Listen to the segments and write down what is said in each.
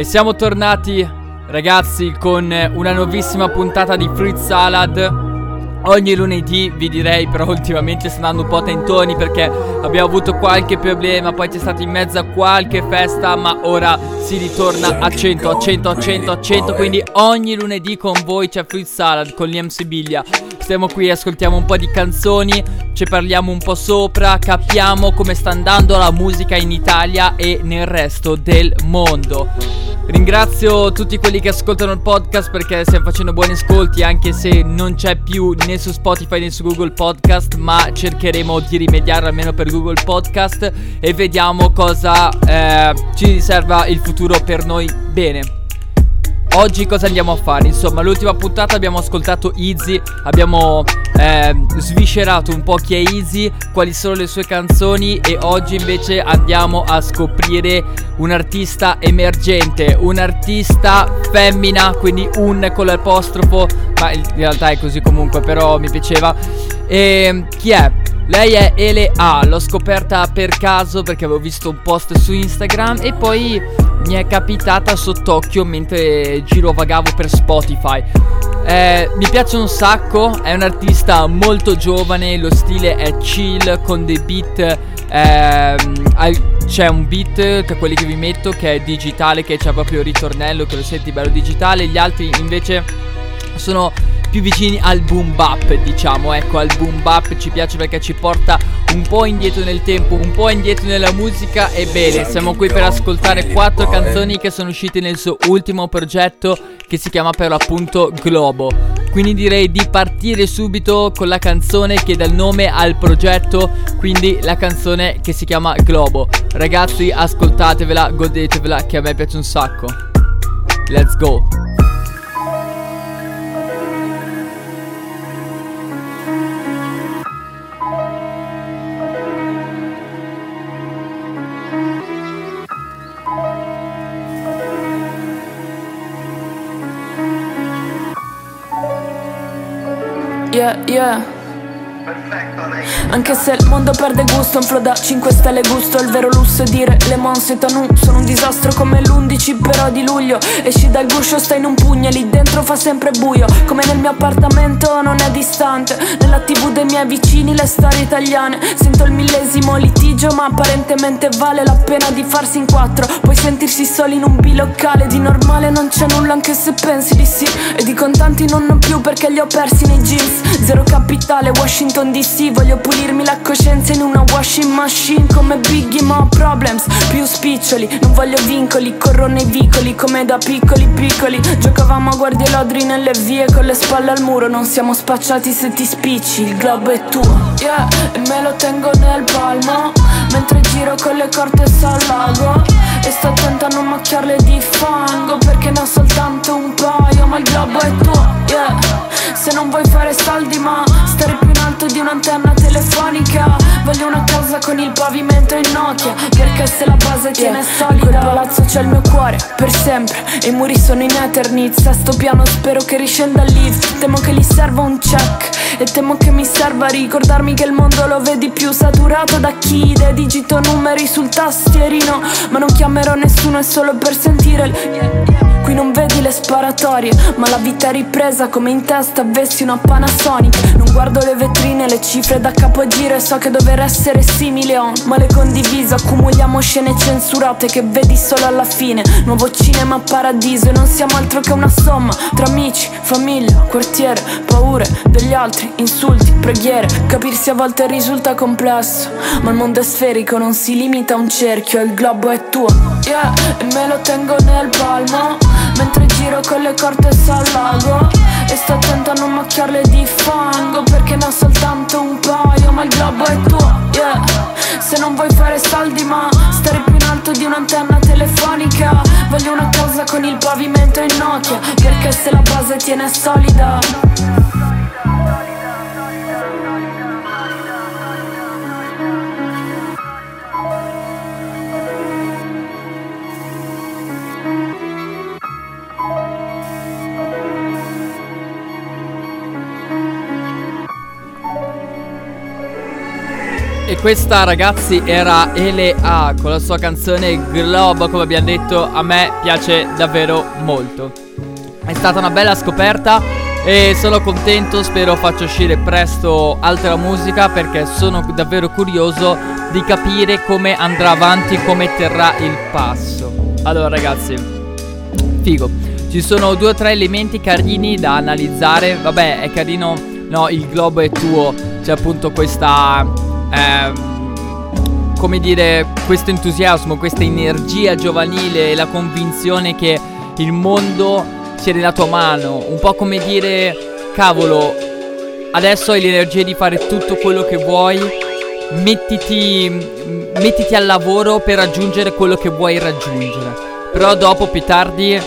E siamo tornati, ragazzi, con una nuovissima puntata di Fruit Salad. Ogni lunedì, vi direi, però ultimamente sta andando un po' tentoni perché abbiamo avuto qualche problema, poi c'è stata in mezzo a qualche festa, ma ora si ritorna a 100, quindi ogni lunedì con voi c'è Fruit Salad con Liam Sibiglia. Stiamo qui, ascoltiamo un po' di canzoni, ci parliamo un po' sopra, capiamo come sta andando la musica in Italia e nel resto del mondo. Ringrazio tutti quelli che ascoltano il podcast perché stiamo facendo buoni ascolti, anche se non c'è più né su Spotify né su Google Podcast, ma cercheremo di rimediare almeno per Google Podcast e vediamo cosa ci riserva il futuro per noi. Bene, oggi cosa andiamo a fare? Insomma, l'ultima puntata abbiamo ascoltato Izzy, abbiamo sviscerato un po' chi è Izzy, quali sono le sue canzoni, e oggi invece andiamo a scoprire un artista emergente, un artista femmina, quindi un con l'apostrofo, ma in realtà è così comunque, però mi piaceva. E chi è? Lei è Ele A, l'ho scoperta per caso perché avevo visto un post su Instagram e poi mi è capitata sott'occhio mentre girovagavo per Spotify. Mi piace un sacco, è un artista molto giovane, lo stile è chill con dei beat, c'è un beat che è quelli che vi metto che è digitale, che c'è proprio il ritornello che lo senti bello digitale, gli altri invece sono più vicini al boom bap, diciamo, ecco, al boom bap ci piace perché ci porta un po' indietro nel tempo, un po' indietro nella musica. Ebbene, siamo qui per ascoltare 4 canzoni che sono uscite nel suo ultimo progetto che si chiama per l'appunto Globo. Quindi direi di partire subito con la canzone che dà il nome al progetto, quindi la canzone che si chiama Globo. Ragazzi, ascoltatevela, godetevela, che a me piace un sacco. Let's go. Yeah, yeah. Anche se il mondo perde gusto, un flow da 5 stelle gusto. Il vero lusso è dire le monse tanu. Sono un disastro come l'11 però di luglio. Esci dal guscio, stai in un pugno e lì dentro fa sempre buio. Come nel mio appartamento non è distante, nella TV dei miei vicini le storie italiane. Sento il millesimo litigio ma apparentemente vale la pena di farsi in 4. Puoi sentirsi soli in un bilocale, di normale non c'è nulla anche se pensi di sì. E di contanti non ho più perché li ho persi nei jeans. Zero capitale, Washington DC, voglio pulirmi la coscienza in una washing machine come Biggie, ma ho problems più spiccioli, non voglio vincoli, corro nei vicoli come da piccoli piccoli. Giocavamo a guardie ladri nelle vie con le spalle al muro, non siamo spacciati se ti spicci, il globo è tuo. Yeah, e me lo tengo nel palmo mentre giro con le cortese al lago, e sto attenta a non macchiarle di fango perché ne ho soltanto un paio, ma il globo è tuo. Yeah, se non vuoi fare saldi ma stare più in alto di un'antenna telefonica, voglio una casa con il pavimento in Nokia perché se la base tiene solida. In quel palazzo c'è il mio cuore per sempre e i muri sono in Eternit. Sesto piano, spero che riscenda il lift, temo che gli serva un check e temo che mi serva ricordarmi che il mondo lo vedi più saturato da chi digito numeri sul tastierino, ma non chiamerò nessuno, è solo per sentire Qui non vedi le sparatorie, ma la vita è ripresa come in testa avessi una Panasonic. Non guardo le vetrine, le cifre da capogiro e so che dover essere simile a un male condiviso. Accumuliamo scene censurate che vedi solo alla fine, nuovo cinema paradiso e non siamo altro che una somma tra amici, famiglia, quartiere, paure degli altri, insulti, preghiere. Capirsi a volte risulta complesso, ma il mondo è sferico, non si limita a un cerchio, il globo è tuo. Yeah, e me lo tengo nel palmo mentre giro con le cortese al lago, e sto attento a non macchiarle di fango perché ne ho soltanto un paio, ma il globo è tuo. Yeah, se non vuoi fare saldi ma stare più in alto di un'antenna telefonica, voglio una casa con il pavimento in Nokia perché se la base tiene è solida. questa, ragazzi, era Ele A con la sua canzone Globo. Come abbiamo detto, a me piace davvero molto. È stata una bella scoperta e sono contento, spero faccia uscire presto altra musica, perché sono davvero curioso di capire come andrà avanti, come terrà il passo. Allora, ragazzi, figo. Ci sono 2 o 3 elementi carini da analizzare. Vabbè, è carino, no, il globo è tuo. C'è appunto questa, come dire, questo entusiasmo, questa energia giovanile e la convinzione che il mondo sia nella tua mano, un po' come dire, cavolo, adesso hai l'energia di fare tutto quello che vuoi, mettiti al lavoro per raggiungere quello che vuoi raggiungere. Però dopo, più tardi,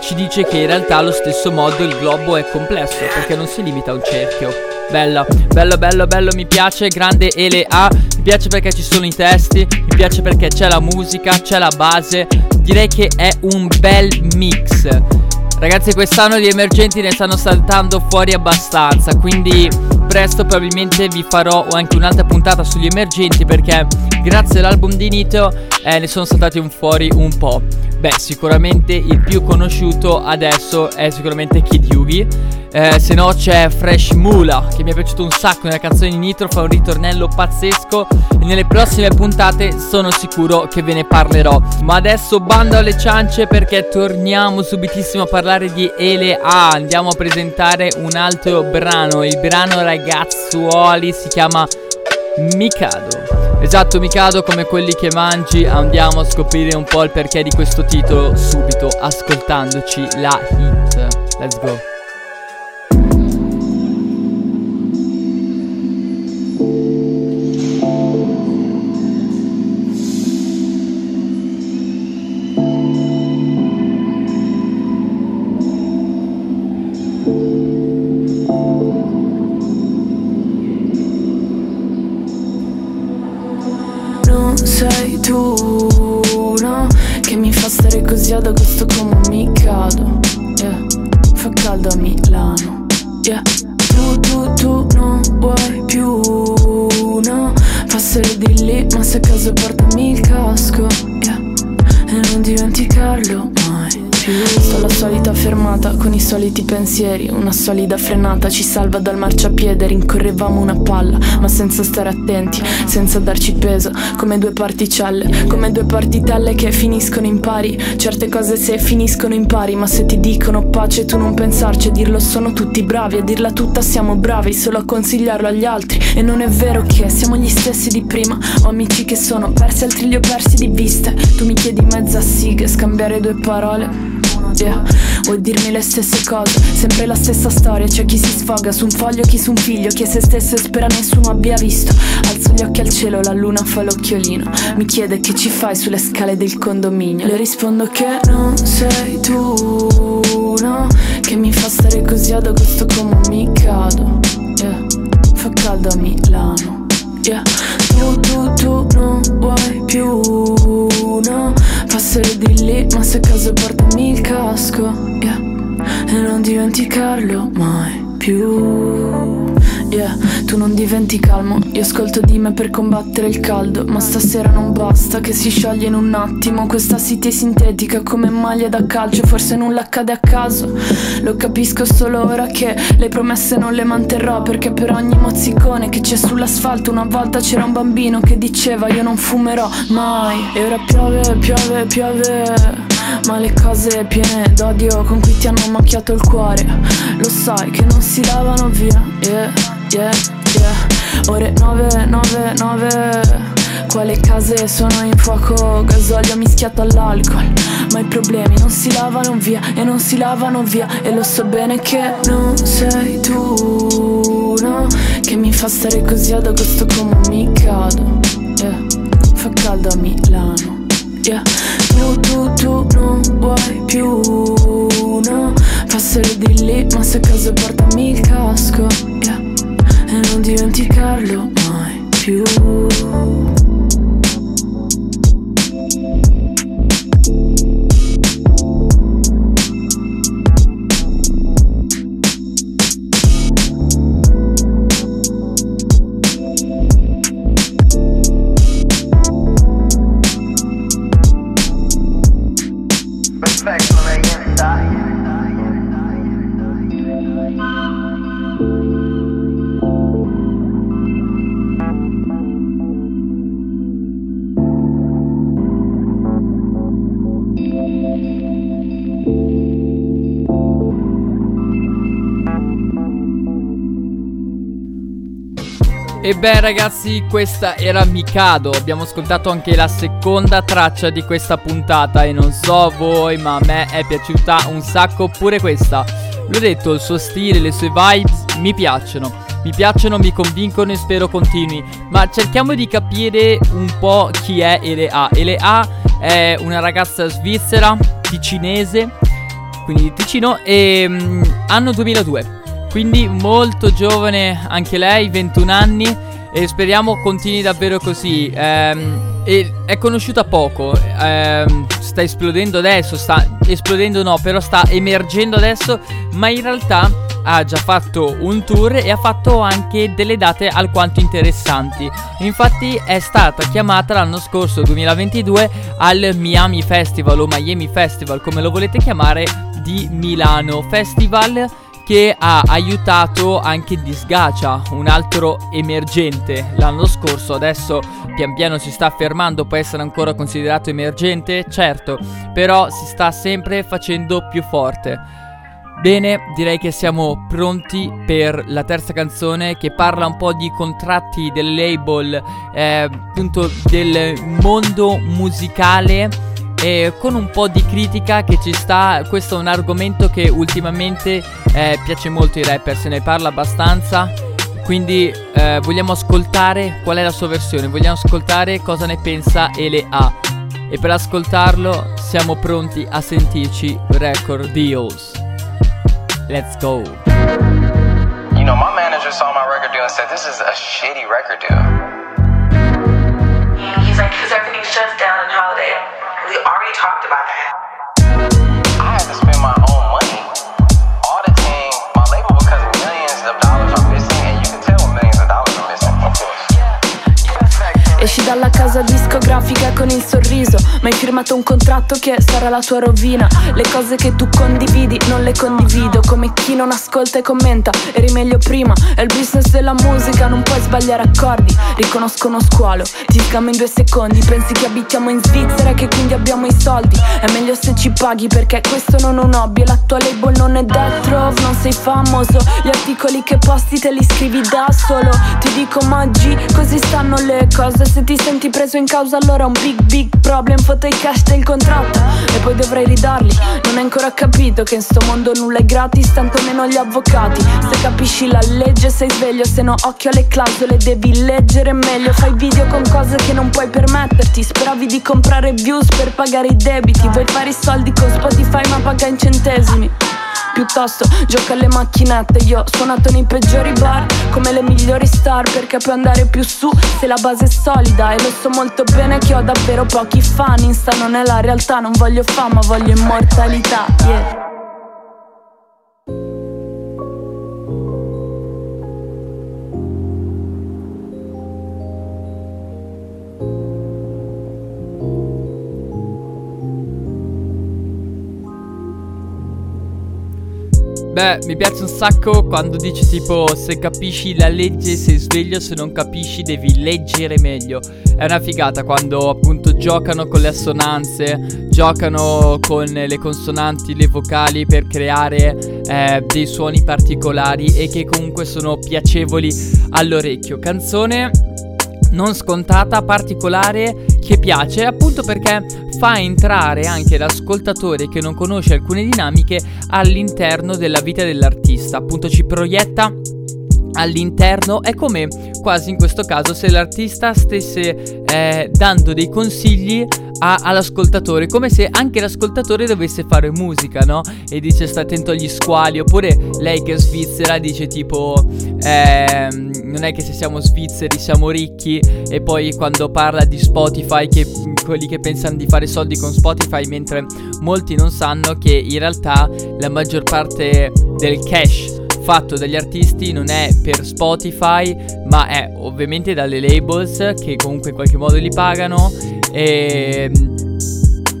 ci dice che in realtà allo stesso modo il globo è complesso, perché non si limita a un cerchio. Bello, bello, bello, bello, mi piace, grande Ele A. Mi piace perché ci sono i testi, mi piace perché c'è la musica, c'è la base. Direi che è un bel mix. Ragazzi, quest'anno gli emergenti ne stanno saltando fuori abbastanza, quindi presto probabilmente vi farò anche un'altra puntata sugli emergenti, perché grazie all'album di Nito ne sono saltati fuori un po'. Beh, sicuramente il più conosciuto adesso è sicuramente Kid Yugi, se no c'è Fresh Mula, che mi è piaciuto un sacco nella canzone di Nitro, fa un ritornello pazzesco, e nelle prossime puntate sono sicuro che ve ne parlerò. Ma adesso bando alle ciance, perché torniamo subitissimo a parlare di Ele A. Andiamo a presentare un altro brano. Il brano, ragazzuoli, si chiama Mikado. Esatto, Mikado, come quelli che mangi. Andiamo a scoprire un po' il perché di questo titolo subito ascoltandoci la hit. Let's go. Ad agosto come un Mikado, yeah. Fa caldo a Milano, yeah. Tu non vuoi più, no. Passare di lì, ma se a caso portami il casco, yeah. E non dimenticarlo mai più. Sto alla solita fermata, con i soliti pensieri. Una solida frenata ci salva dal marciapiede. Rincorrevamo una palla, ma senza stare attenti, senza darci peso. Come 2 particelle, come 2 partitelle che finiscono in pari. Certe cose se finiscono in pari, ma se ti dicono pace tu non pensarci. A dirlo sono tutti bravi, a dirla tutta siamo bravi, solo a consigliarlo agli altri. E non è vero che siamo gli stessi di prima. Ho amici che sono persi al triglio, persi di vista. Tu mi chiedi mezza siga, scambiare 2 parole, yeah. Vuoi dirmi le stesse cose, sempre la stessa storia. C'è chi si sfoga su un foglio, chi su un figlio, chi è se stesso e spera nessuno abbia visto. Alzo gli occhi al cielo, la luna fa l'occhiolino. Mi chiede che ci fai sulle scale del condominio. Le rispondo che non sei tu, no. Che mi fa stare così ad agosto come un Mikado, yeah. Fa caldo a Milano, yeah. Tu non vuoi più, no. Passare di lì, ma se a caso portami il casco, yeah. E non dimenticarlo mai più, yeah. Tu non diventi calmo, io ascolto di me per combattere il caldo. Ma stasera non basta, che si scioglie in un attimo. Questa city sintetica come maglia da calcio. Forse nulla accade a caso, lo capisco solo ora che le promesse non le manterrò. Perché per ogni mozzicone che c'è sull'asfalto una volta c'era un bambino che diceva io non fumerò mai. E ora piove, piove, piove, ma le cose piene d'odio con cui ti hanno macchiato il cuore lo sai che non si lavano via, yeah, yeah, yeah. Ore 9, 9, 9. Quale case sono in fuoco, gasolio mischiato all'alcol. Ma i problemi non si lavano via e non si lavano via. E lo so bene che non sei tu, no. Che mi fa stare così ad agosto come un Mikado, yeah. Fa caldo a Milano, yeah. Tu non vuoi più, no. Passare di lì, ma se a caso portami il casco, yeah. E non dimenticarlo mai più. E beh ragazzi, questa era Mikado. Abbiamo ascoltato anche la seconda traccia di questa puntata e non so voi, ma a me è piaciuta un sacco pure questa. L'ho detto, il suo stile, le sue vibes mi piacciono, mi convincono e spero continui. Ma cerchiamo di capire un po' chi è Ele a. Ele a è una ragazza svizzera, ticinese, quindi di Ticino, e anno 2002. Quindi molto giovane anche lei, 21 anni, e speriamo continui davvero così. È conosciuta poco, sta esplodendo adesso, però sta emergendo adesso, ma in realtà ha già fatto un tour e ha fatto anche delle date alquanto interessanti. Infatti è stata chiamata l'anno scorso, 2022, al Miami Festival o Miami Festival, come lo volete chiamare, di Milano Festival, che ha aiutato anche Disgacia, un altro emergente l'anno scorso. Adesso pian piano si sta affermando, può essere ancora considerato emergente, certo, però si sta sempre facendo più forte. Bene, direi che siamo pronti per la terza canzone, che parla un po' di contratti, delle label, appunto del mondo musicale, e con un po' di critica che ci sta. Questo è un argomento che ultimamente piace molto ai rapper, se ne parla abbastanza, quindi vogliamo ascoltare qual è la sua versione, vogliamo ascoltare cosa ne pensa Ele a, e per ascoltarlo siamo pronti a sentirci Record Deals. Let's go. You know, my manager saw my record deal and said this is a shitty record deal. Yeah, he's like, because everything shuts down on holiday. We already talked about that. I had to spend my own money auditing my label because millions of dollars are missing, and you can tell millions of dollars are missing, of course. Esci dalla casa discografica con il sorriso, ma hai firmato un contratto che sarà la tua rovina. Le cose che tu condividi non le condivido, come chi non ascolta e commenta, eri meglio prima. È il business della musica, non puoi sbagliare accordi. Riconosco uno squalo, ti scammo in 2 secondi. Pensi che abitiamo in Svizzera e che quindi abbiamo i soldi. È meglio se ci paghi, perché questo non è un hobby. E la tua label non è death row, non sei famoso. Gli articoli che posti te li scrivi da solo. Ti dico Maggi, così stanno le cose. Se ti senti preso in causa allora un big problem. Foto i cash del contratto e poi dovrai ridarli. Non hai ancora capito che in sto mondo nulla è gratis, tanto meno gli avvocati. Se capisci la legge sei sveglio, se no occhio alle clausole, devi leggere meglio. Fai video con cose che non puoi permetterti, speravi di comprare views per pagare i debiti. Vuoi fare i soldi con Spotify ma paga in centesimi. Piuttosto gioca alle macchinette. Io ho suonato nei peggiori bar come le migliori star, perché puoi andare più su se la base è solida. E lo so molto bene che ho davvero pochi fan. Insta non è la realtà, non voglio fama, voglio immortalità, yeah. Beh, mi piace un sacco quando dici tipo se capisci la legge sei sveglio, se non capisci devi leggere meglio. È una figata quando appunto giocano con le assonanze, giocano con le consonanti, le vocali per creare dei suoni particolari e che comunque sono piacevoli all'orecchio. Canzone non scontata, particolare, che piace appunto perché fa entrare anche l'ascoltatore che non conosce alcune dinamiche all'interno della vita dell'artista, appunto ci proietta all'interno. È come quasi in questo caso se l'artista stesse dando dei consigli all'ascoltatore, come se anche l'ascoltatore dovesse fare musica, no? E dice sta attento agli squali, oppure lei che è svizzera dice tipo non è che se siamo svizzeri siamo ricchi, e poi quando parla di Spotify, che quelli che pensano di fare soldi con Spotify, mentre molti non sanno che in realtà la maggior parte del cash fatto dagli artisti non è per Spotify, ma è ovviamente dalle labels che comunque in qualche modo li pagano, e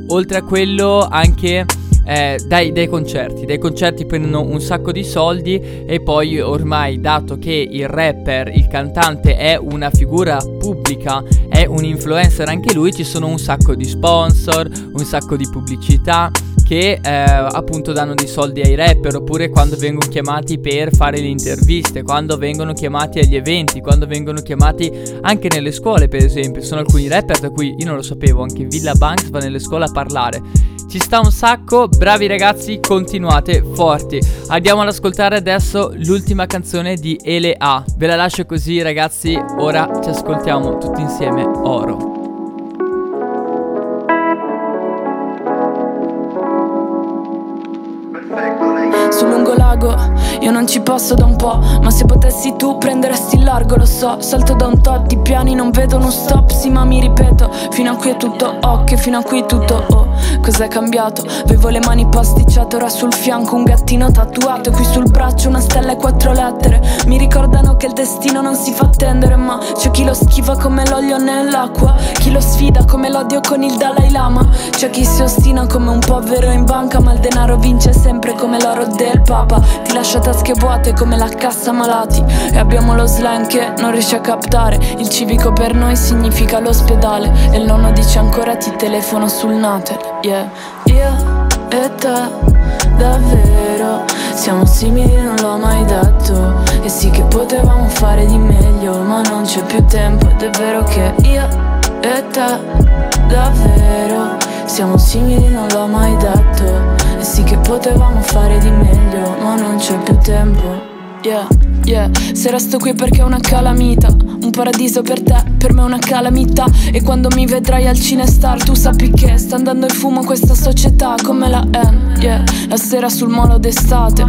oltre a quello anche dai concerti prendono un sacco di soldi. E poi ormai, dato che il rapper, il cantante è una figura pubblica, è un influencer anche lui, ci sono un sacco di sponsor, un sacco di pubblicità che appunto danno dei soldi ai rapper, oppure quando vengono chiamati per fare le interviste, quando vengono chiamati agli eventi, quando vengono chiamati anche nelle scuole, per esempio. Sono alcuni rapper da cui io non lo sapevo, anche Villa Banks va nelle scuole a parlare. Ci sta un sacco, bravi ragazzi, continuate forti. Andiamo ad ascoltare adesso l'ultima canzone di Ele A. Ve la lascio così ragazzi, ora ci ascoltiamo tutti insieme Oro. Sul lungo lago io non ci passo da un po', ma se potessi tu prenderesti il largo, lo so. Salto da un tot di piani, non vedo uno stop, sì ma mi ripeto, fino a qui è tutto ok, fino a qui è tutto oh. Cos'è cambiato? Avevo le mani posticciate, ora sul fianco un gattino tatuato, qui sul braccio una stella e 4 lettere. Mi ricordano che il destino non si fa attendere, ma c'è chi lo schiva come l'olio nell'acqua, chi lo sfida come l'odio con il Dalai Lama, c'è chi si ostina come un povero in banca, ma il denaro vince sempre come l'oro del Papa. Ti lascia tasche vuote come la cassa malati, e abbiamo lo slang che non riesci a captare. Il civico per noi significa l'ospedale, e l'ONU dice ancora ti telefono sul Natel. Yeah. Io e te davvero siamo simili, non l'ho mai detto, e sì che potevamo fare di meglio, ma non c'è più tempo ed è vero che io e te davvero siamo simili, non l'ho mai detto, e sì che potevamo fare di meglio, ma non c'è più tempo. Yeah, yeah. Se resto qui perché è una calamita, un paradiso per te, per me è una calamità. E quando mi vedrai al cinestar tu sappi che sta andando in fumo questa società come la N, yeah. La sera sul molo d'estate,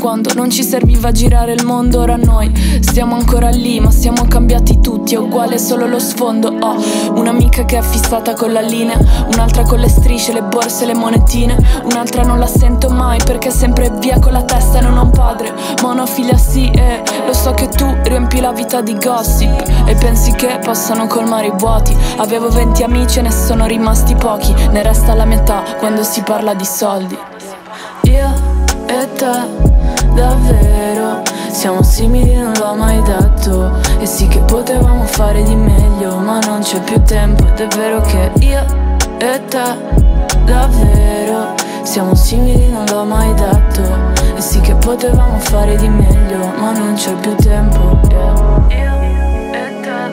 quando non ci serviva girare il mondo, ora noi stiamo ancora lì, ma siamo cambiati tutti, è uguale solo lo sfondo. Ho un'amica che è fissata con la linea, un'altra con le strisce, le borse, le monetine, un'altra non la sento mai perché è sempre via con la testa. Non ho un padre ma una figlia, sì, e lo so che tu riempi la vita di gossip e pensi che possano colmare i vuoti. Avevo 20 amici e ne sono rimasti pochi, ne resta la metà quando si parla di soldi. Io e te davvero siamo simili, non l'ho mai detto, e sì che potevamo fare di meglio, ma non c'è più tempo ed è vero che io e te davvero siamo simili, non l'ho mai detto, e sì che potevamo fare di meglio, ma non c'è più tempo. Io e te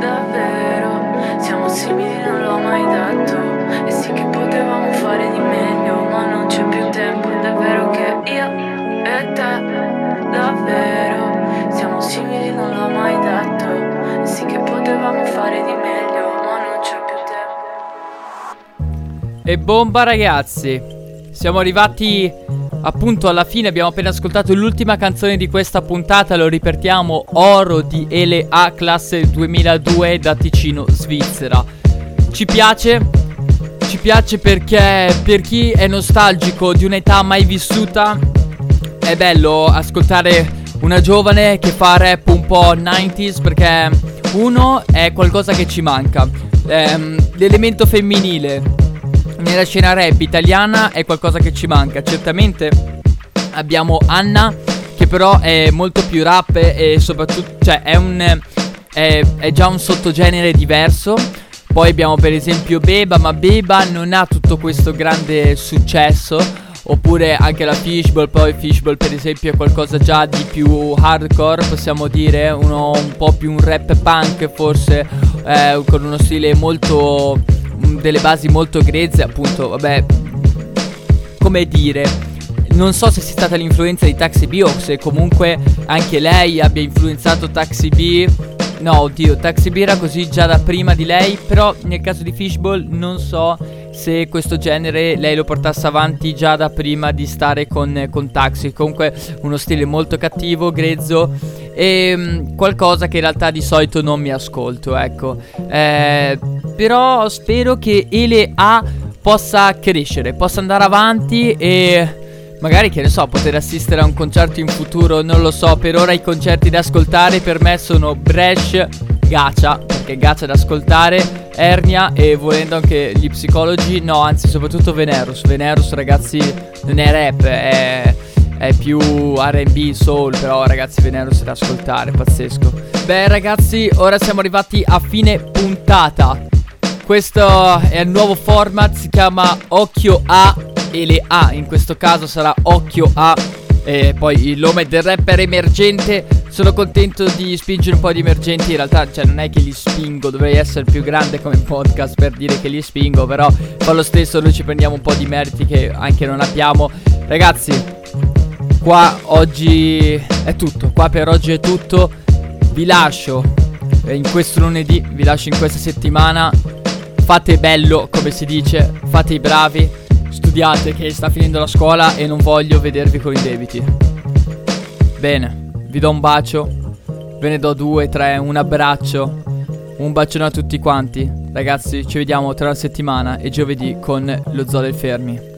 davvero siamo simili, non l'ho mai detto, e sì che potevamo fare di meglio, ma non c'è più tempo. Ed è vero che io e te davvero siamo simili, non l'ho mai detto, e sì che potevamo fare di meglio, ma non c'è più tempo. E bomba ragazzi, siamo arrivati appunto alla fine, abbiamo appena ascoltato l'ultima canzone di questa puntata, lo ripetiamo, Oro di Ele A, classe 2002 da Ticino, Svizzera. Ci piace perché per chi è nostalgico di un'età mai vissuta è bello ascoltare una giovane che fa rap un po' 90s, perché uno è qualcosa che ci manca, l'elemento femminile nella scena rap italiana è qualcosa che ci manca. Certamente abbiamo Anna, che però è molto più rap e soprattutto, cioè è già un sottogenere diverso. Poi abbiamo per esempio Beba, ma Beba non ha tutto questo grande successo. Oppure anche la Fishball, poi Fishball per esempio è qualcosa già di più hardcore, possiamo dire, uno un po' più un rap punk forse, con uno stile molto, delle basi molto grezze, appunto, vabbè, come dire, non so se sia stata l'influenza di Taxi B o se comunque anche lei abbia influenzato Taxi B. No, oddio, Taxi B era così già da prima di lei, però nel caso di Fishball non so se questo genere lei lo portasse avanti già da prima di stare con Taxi. Comunque uno stile molto cattivo, grezzo, e qualcosa che in realtà di solito non mi ascolto, ecco, però spero che Ele A possa crescere, possa andare avanti e magari, che ne so, poter assistere a un concerto in futuro, non lo so. Per ora i concerti da ascoltare per me sono Bresh, Gacha, perché Gacha è da ascoltare, Ernia e volendo anche gli psicologi, no, anzi soprattutto Venerus ragazzi non è rap, è più R&B, soul, però ragazzi Venerus è da ascoltare, pazzesco. Beh ragazzi, ora siamo arrivati a fine puntata. Questo è il nuovo format, si chiama Occhio a Ele a, in questo caso sarà Occhio a, poi il nome del rapper emergente. Sono contento di spingere un po' di emergenti, in realtà, cioè, non è che li spingo, dovrei essere più grande come podcast per dire che li spingo, però fa lo stesso, noi ci prendiamo un po' di meriti che anche non abbiamo. Ragazzi, qua oggi è tutto, qua per oggi è tutto, vi lascio in questo lunedì, vi lascio in questa settimana, fate bello come si dice, fate i bravi, studiate che sta finendo la scuola e non voglio vedervi con i debiti. Bene, vi do un bacio, ve ne do 2, 3, un abbraccio, un bacione a tutti quanti. Ragazzi, ci vediamo tra una settimana e giovedì con lo Zoo del Fermi.